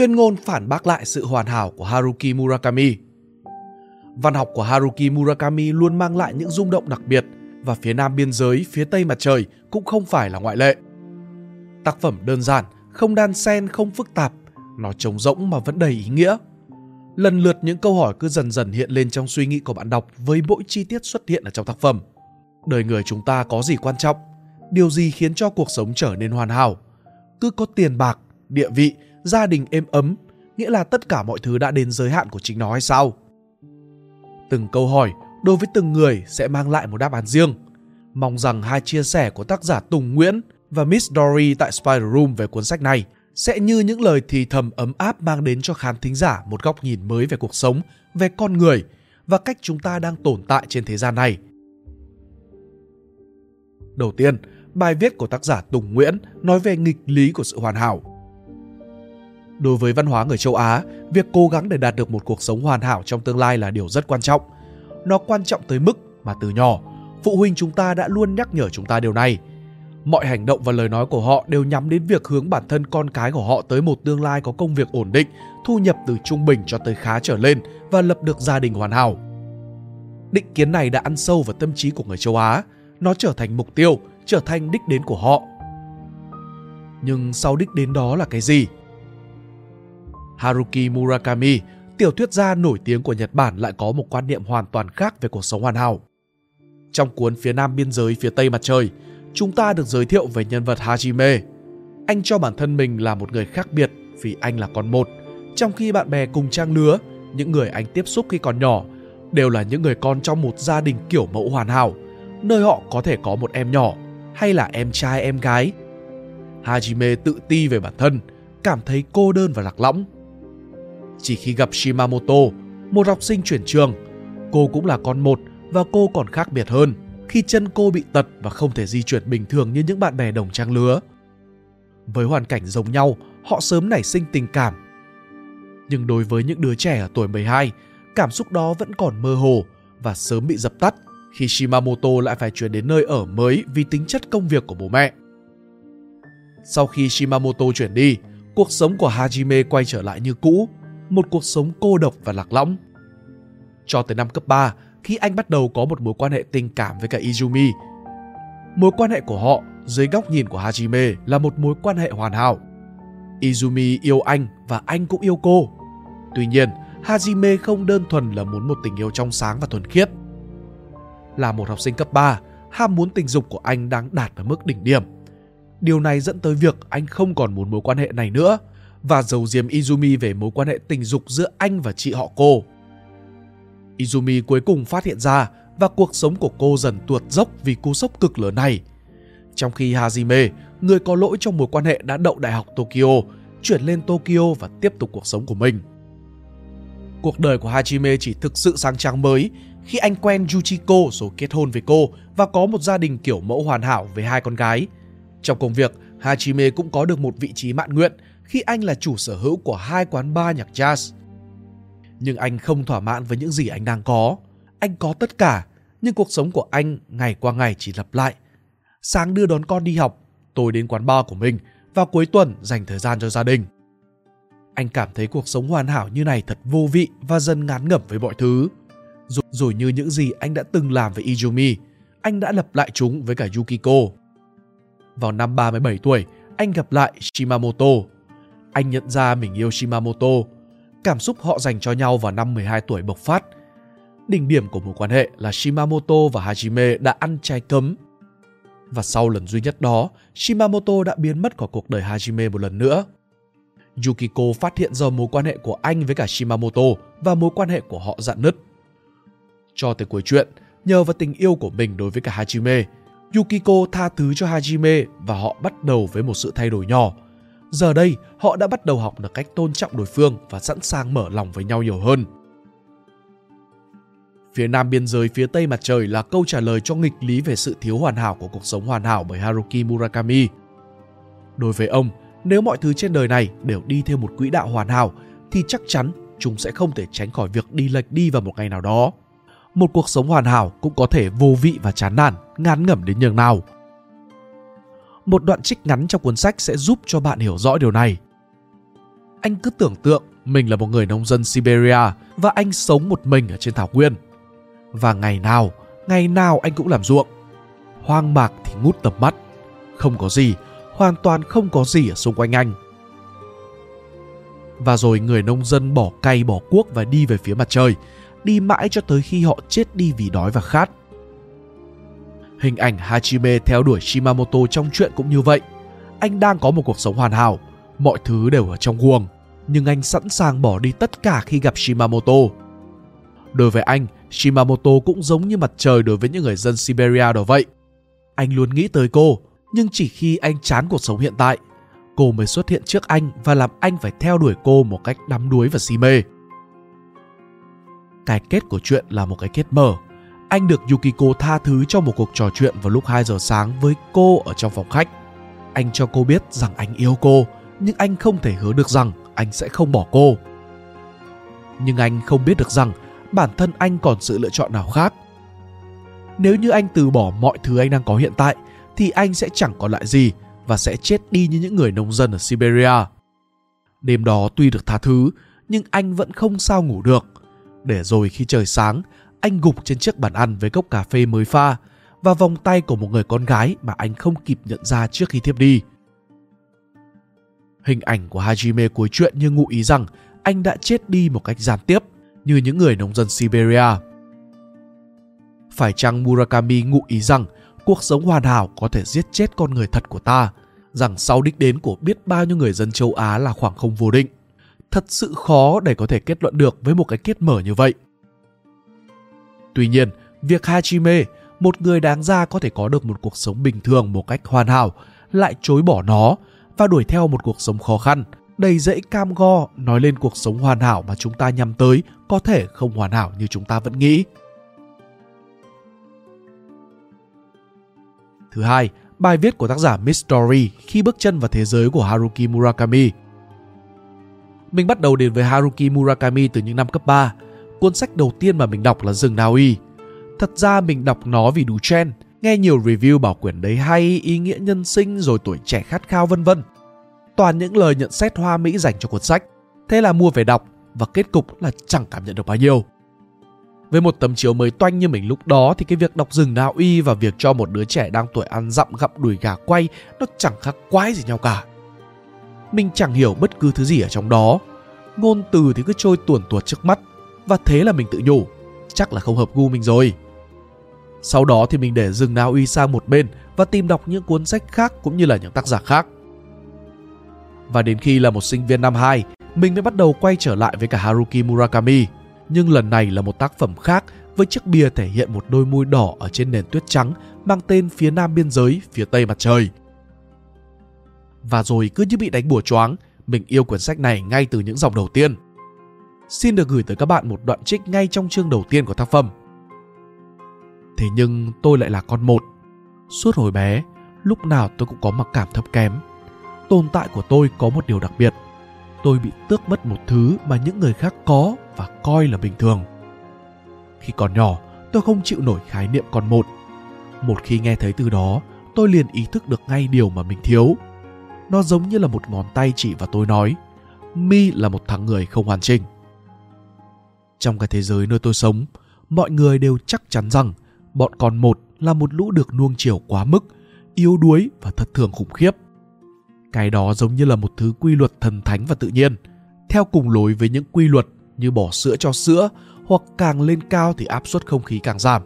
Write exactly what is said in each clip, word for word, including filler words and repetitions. tuyên ngôn phản bác lại sự hoàn hảo của Haruki Murakami. Văn học của Haruki Murakami luôn mang lại những rung động đặc biệt, và Phía Nam biên giới, Phía Tây mặt trời cũng không phải là ngoại lệ. Tác phẩm đơn giản, không đan xen, không phức tạp, nó trống rỗng mà vẫn đầy ý nghĩa. Lần lượt những câu hỏi cứ dần dần hiện lên trong suy nghĩ của bạn đọc với mỗi chi tiết xuất hiện ở trong tác phẩm. Đời người chúng ta có gì quan trọng? Điều gì khiến cho cuộc sống trở nên hoàn hảo? Cứ có tiền bạc, địa vị, gia đình êm ấm, nghĩa là tất cả mọi thứ đã đến giới hạn của chính nó hay sao? Từng câu hỏi đối với từng người sẽ mang lại một đáp án riêng. Mong rằng hai chia sẻ của tác giả Tung Nguyen và Miss Dory tại Spiderum về cuốn sách này sẽ như những lời thì thầm ấm áp, mang đến cho khán thính giả một góc nhìn mới về cuộc sống, về con người và cách chúng ta đang tồn tại trên thế gian này. Đầu tiên, bài viết của tác giả Tung Nguyen nói về nghịch lý của sự hoàn hảo. Đối với văn hóa người châu Á, việc cố gắng để đạt được một cuộc sống hoàn hảo trong tương lai là điều rất quan trọng. Nó quan trọng tới mức mà từ nhỏ, phụ huynh chúng ta đã luôn nhắc nhở chúng ta điều này. Mọi hành động và lời nói của họ đều nhắm đến việc hướng bản thân con cái của họ tới một tương lai có công việc ổn định, thu nhập từ trung bình cho tới khá trở lên và lập được gia đình hoàn hảo. Định kiến này đã ăn sâu vào tâm trí của người châu Á, nó trở thành mục tiêu, trở thành đích đến của họ. Nhưng sau đích đến đó là cái gì? Haruki Murakami, tiểu thuyết gia nổi tiếng của Nhật Bản, lại có một quan niệm hoàn toàn khác về cuộc sống hoàn hảo. Trong cuốn Phía Nam biên giới, Phía Tây mặt trời, chúng ta được giới thiệu về nhân vật Hajime. Anh cho bản thân mình là một người khác biệt vì anh là con một, trong khi bạn bè cùng trang lứa, những người anh tiếp xúc khi còn nhỏ, đều là những người con trong một gia đình kiểu mẫu hoàn hảo, nơi họ có thể có một em nhỏ hay là em trai em gái. Hajime tự ti về bản thân, cảm thấy cô đơn và lạc lõng. Chỉ khi gặp Shimamoto, một học sinh chuyển trường, cô cũng là con một và cô còn khác biệt hơn khi chân cô bị tật và không thể di chuyển bình thường như những bạn bè đồng trang lứa. Với hoàn cảnh giống nhau, họ sớm nảy sinh tình cảm. Nhưng đối với những đứa trẻ ở tuổi mười hai, cảm xúc đó vẫn còn mơ hồ và sớm bị dập tắt khi Shimamoto lại phải chuyển đến nơi ở mới vì tính chất công việc của bố mẹ. Sau khi Shimamoto chuyển đi, cuộc sống của Hajime quay trở lại như cũ, một cuộc sống cô độc và lạc lõng. Cho tới năm cấp ba, khi anh bắt đầu có một mối quan hệ tình cảm với cả Izumi. Mối quan hệ của họ, dưới góc nhìn của Hajime, là một mối quan hệ hoàn hảo. Izumi yêu anh và anh cũng yêu cô. Tuy nhiên, Hajime không đơn thuần là muốn một tình yêu trong sáng và thuần khiết. Là một học sinh cấp ba, ham muốn tình dục của anh đang đạt vào mức đỉnh điểm. Điều này dẫn tới việc anh không còn muốn mối quan hệ này nữa và giấu giếm Izumi về mối quan hệ tình dục giữa anh và chị họ cô. Izumi cuối cùng phát hiện ra và cuộc sống của cô dần tuột dốc vì cú sốc cực lớn này. Trong khi Hajime, người có lỗi trong mối quan hệ, đã đậu đại học Tokyo, chuyển lên Tokyo và tiếp tục cuộc sống của mình. Cuộc đời của Hajime chỉ thực sự sang trang mới khi anh quen Yukiko rồi kết hôn với cô và có một gia đình kiểu mẫu hoàn hảo với hai con gái. Trong công việc, Hajime cũng có được một vị trí mãn nguyện khi anh là chủ sở hữu của hai quán bar nhạc jazz. Nhưng anh không thỏa mãn với những gì anh đang có. Anh có tất cả, nhưng cuộc sống của anh ngày qua ngày chỉ lặp lại. Sáng đưa đón con đi học, tối đến quán bar của mình và cuối tuần dành thời gian cho gia đình. Anh cảm thấy cuộc sống hoàn hảo như này thật vô vị và dần ngán ngẩm với mọi thứ. Rồi, rồi như những gì anh đã từng làm với Izumi, anh đã lặp lại chúng với cả Yukiko. Vào năm ba mươi bảy tuổi, anh gặp lại Shimamoto. Anh nhận ra mình yêu Shimamoto. Cảm xúc họ dành cho nhau vào năm mười hai tuổi bộc phát. Đỉnh điểm của mối quan hệ là Shimamoto và Hajime đã ăn trái cấm. Và sau lần duy nhất đó, Shimamoto đã biến mất khỏi cuộc đời Hajime một lần nữa. Yukiko phát hiện ra mối quan hệ của anh với cả Shimamoto và mối quan hệ của họ rạn nứt. Cho tới cuối chuyện, nhờ vào tình yêu của mình đối với cả Hajime, Yukiko tha thứ cho Hajime và họ bắt đầu với một sự thay đổi nhỏ. Giờ đây, họ đã bắt đầu học được cách tôn trọng đối phương và sẵn sàng mở lòng với nhau nhiều hơn. Phía Nam biên giới, Phía Tây mặt trời là câu trả lời cho nghịch lý về sự thiếu hoàn hảo của cuộc sống hoàn hảo bởi Haruki Murakami. Đối với ông, nếu mọi thứ trên đời này đều đi theo một quỹ đạo hoàn hảo, thì chắc chắn chúng sẽ không thể tránh khỏi việc đi lệch đi vào một ngày nào đó. Một cuộc sống hoàn hảo cũng có thể vô vị và chán nản, ngán ngẩm đến nhường nào. Một đoạn trích ngắn trong cuốn sách sẽ giúp cho bạn hiểu rõ điều này. Anh cứ tưởng tượng mình là một người nông dân Siberia và anh sống một mình ở trên thảo nguyên. Và ngày nào, ngày nào anh cũng làm ruộng. Hoang mạc thì ngút tầm mắt. Không có gì, hoàn toàn không có gì ở xung quanh anh. Và rồi người nông dân bỏ cày bỏ cuốc và đi về phía mặt trời, đi mãi cho tới khi họ chết đi vì đói và khát. Hình ảnh Hajime theo đuổi Shimamoto trong chuyện cũng như vậy. Anh đang có một cuộc sống hoàn hảo, mọi thứ đều ở trong guồng, nhưng anh sẵn sàng bỏ đi tất cả khi gặp Shimamoto. Đối với anh, Shimamoto cũng giống như mặt trời đối với những người dân Siberia đó vậy. Anh luôn nghĩ tới cô, nhưng chỉ khi anh chán cuộc sống hiện tại, cô mới xuất hiện trước anh và làm anh phải theo đuổi cô một cách đắm đuối và si mê. Cái kết của chuyện là một cái kết mở. Anh được Yukiko tha thứ trong một cuộc trò chuyện vào lúc hai giờ sáng với cô ở trong phòng khách. Anh cho cô biết rằng anh yêu cô, nhưng anh không thể hứa được rằng anh sẽ không bỏ cô. Nhưng anh không biết được rằng bản thân anh còn sự lựa chọn nào khác. Nếu như anh từ bỏ mọi thứ anh đang có hiện tại, thì anh sẽ chẳng còn lại gì và sẽ chết đi như những người nông dân ở Siberia. Đêm đó tuy được tha thứ, nhưng anh vẫn không sao ngủ được. Để rồi khi trời sáng, anh gục trên chiếc bàn ăn với cốc cà phê mới pha và vòng tay của một người con gái mà anh không kịp nhận ra trước khi thiếp đi. Hình ảnh của Hajime cuối chuyện như ngụ ý rằng anh đã chết đi một cách gián tiếp như những người nông dân Siberia. Phải chăng Murakami ngụ ý rằng cuộc sống hoàn hảo có thể giết chết con người thật của ta, rằng sau đích đến của biết bao nhiêu người dân châu Á là khoảng không vô định? Thật sự khó để có thể kết luận được với một cái kết mở như vậy. Tuy nhiên, việc Hajime, một người đáng ra có thể có được một cuộc sống bình thường một cách hoàn hảo, lại chối bỏ nó và đuổi theo một cuộc sống khó khăn, đầy dẫy cam go, nói lên cuộc sống hoàn hảo mà chúng ta nhắm tới có thể không hoàn hảo như chúng ta vẫn nghĩ. Thứ hai, bài viết của tác giả Miss Dory khi bước chân vào thế giới của Haruki Murakami. Mình bắt đầu đến với Haruki Murakami từ những năm cấp ba. Cuốn sách đầu tiên mà mình đọc là Rừng Na Uy. Thật ra mình đọc nó vì đủ trend, nghe nhiều review bảo quyển đấy hay, ý nghĩa nhân sinh rồi tuổi trẻ khát khao vân vân. Toàn những lời nhận xét hoa mỹ dành cho cuốn sách. Thế là mua về đọc và kết cục là chẳng cảm nhận được bao nhiêu. Với một tấm chiếu mới toanh như mình lúc đó thì cái việc đọc Rừng Na Uy và việc cho một đứa trẻ đang tuổi ăn dặm gặm đùi gà quay nó chẳng khác quái gì nhau cả. Mình chẳng hiểu bất cứ thứ gì ở trong đó. Ngôn từ thì cứ trôi tuồn tuột trước mắt. Và thế là mình tự nhủ, chắc là không hợp gu mình rồi. Sau đó thì mình để Rừng Na Uy sang một bên và tìm đọc những cuốn sách khác cũng như là những tác giả khác. Và đến khi là một sinh viên năm hai, mình mới bắt đầu quay trở lại với cả Haruki Murakami. Nhưng lần này là một tác phẩm khác với chiếc bìa thể hiện một đôi môi đỏ ở trên nền tuyết trắng mang tên Phía Nam biên giới, phía Tây mặt trời. Và rồi cứ như bị đánh bùa choáng, mình yêu quyển sách này ngay từ những dòng đầu tiên. Xin được gửi tới các bạn một đoạn trích ngay trong chương đầu tiên của tác phẩm. Thế nhưng tôi lại là con một. Suốt hồi bé, lúc nào tôi cũng có mặc cảm thấp kém. Tồn tại của tôi có một điều đặc biệt. Tôi bị tước mất một thứ mà những người khác có và coi là bình thường. Khi còn nhỏ, tôi không chịu nổi khái niệm con một. Một khi nghe thấy từ đó, tôi liền ý thức được ngay điều mà mình thiếu. Nó giống như là một ngón tay chỉ và tôi nói, mi là một thằng người không hoàn chỉnh. Trong cái thế giới nơi tôi sống, mọi người đều chắc chắn rằng bọn con một là một lũ được nuông chiều quá mức, yếu đuối và thất thường khủng khiếp. Cái đó giống như là một thứ quy luật thần thánh và tự nhiên, theo cùng lối với những quy luật như bỏ sữa cho sữa hoặc càng lên cao thì áp suất không khí càng giảm.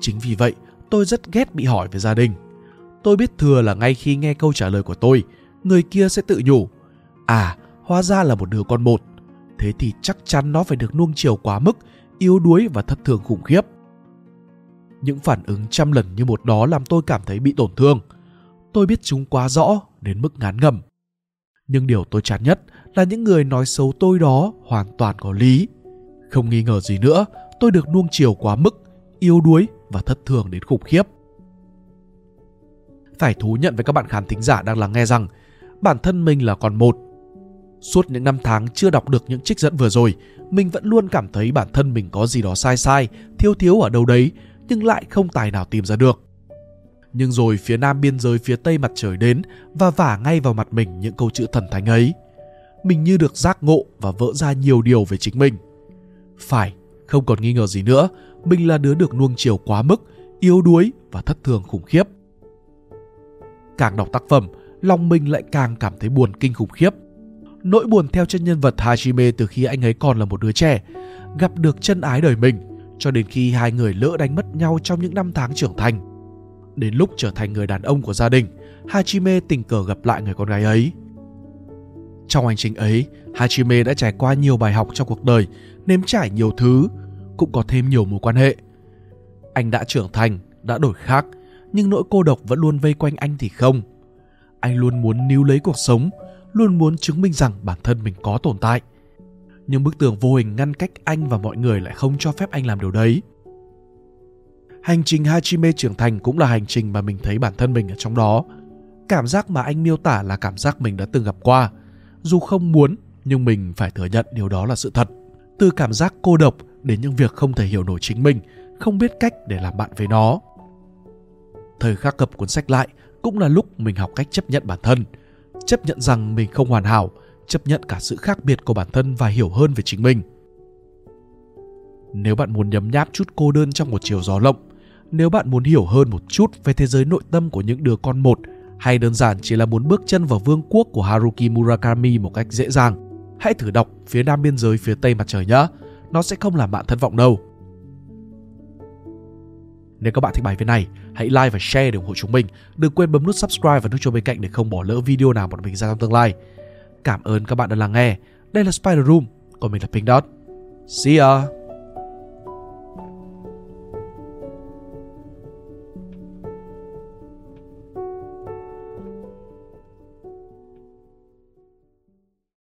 Chính vì vậy, tôi rất ghét bị hỏi về gia đình. Tôi biết thừa là ngay khi nghe câu trả lời của tôi, người kia sẽ tự nhủ, à, hóa ra là một đứa con một. Thế thì chắc chắn nó phải được nuông chiều quá mức, yếu đuối và thất thường khủng khiếp. Những phản ứng trăm lần như một đó làm tôi cảm thấy bị tổn thương. Tôi biết chúng quá rõ, đến mức ngán ngẩm. Nhưng điều tôi chán nhất là những người nói xấu tôi đó hoàn toàn có lý. Không nghi ngờ gì nữa, tôi được nuông chiều quá mức, yếu đuối và thất thường đến khủng khiếp. Phải thú nhận với các bạn khán thính giả đang lắng nghe rằng bản thân mình là con một. Suốt những năm tháng chưa đọc được những trích dẫn vừa rồi, mình vẫn luôn cảm thấy bản thân mình có gì đó sai sai, thiếu thiếu ở đâu đấy, nhưng lại không tài nào tìm ra được. Nhưng rồi Phía Nam biên giới, phía Tây mặt trời đến và vả ngay vào mặt mình những câu chữ thần thánh ấy. mình như được giác ngộ và vỡ ra nhiều điều về chính mình. Phải, không còn nghi ngờ gì nữa, mình là đứa được nuông chiều quá mức, yếu đuối và thất thường khủng khiếp. Càng đọc tác phẩm, lòng mình lại càng cảm thấy buồn kinh khủng khiếp. Nỗi buồn theo chân nhân vật Hajime từ khi anh ấy còn là một đứa trẻ, gặp được chân ái đời mình, cho đến khi hai người lỡ đánh mất nhau trong những năm tháng trưởng thành. Đến lúc trở thành người đàn ông của gia đình, Hajime tình cờ gặp lại người con gái ấy. Trong hành trình ấy, Hajime đã trải qua nhiều bài học trong cuộc đời, nếm trải nhiều thứ, cũng có thêm nhiều mối quan hệ. Anh đã trưởng thành, đã đổi khác, nhưng nỗi cô độc vẫn luôn vây quanh anh thì không. Anh luôn muốn níu lấy cuộc sống, luôn muốn chứng minh rằng bản thân mình có tồn tại. Nhưng bức tường vô hình ngăn cách anh và mọi người lại không cho phép anh làm điều đấy. Hành trình Hajime trưởng thành cũng là hành trình mà mình thấy bản thân mình ở trong đó. Cảm giác mà anh miêu tả là cảm giác mình đã từng gặp qua. Dù không muốn, nhưng mình phải thừa nhận điều đó là sự thật. Từ cảm giác cô độc đến những việc không thể hiểu nổi chính mình, không biết cách để làm bạn với nó. Thời khắc cầm cuốn sách lại cũng là lúc mình học cách chấp nhận bản thân. Chấp nhận rằng mình không hoàn hảo, chấp nhận cả sự khác biệt của bản thân và hiểu hơn về chính mình. Nếu bạn muốn nhấm nháp chút cô đơn trong một chiều gió lộng, nếu bạn muốn hiểu hơn một chút về thế giới nội tâm của những đứa con một, hay đơn giản chỉ là muốn bước chân vào vương quốc của Haruki Murakami một cách dễ dàng, hãy thử đọc Phía Nam Biên Giới Phía Tây Mặt Trời nhé. Nó sẽ không làm bạn thất vọng đâu. Nếu các bạn thích bài viết này, hãy like và share để ủng hộ chúng mình. Đừng quên bấm nút subscribe và nút chuông bên cạnh để không bỏ lỡ video nào bọn mình ra trong tương lai. Cảm ơn các bạn đã lắng nghe. Đây là Spiderum, còn mình là Pink Dot. See ya!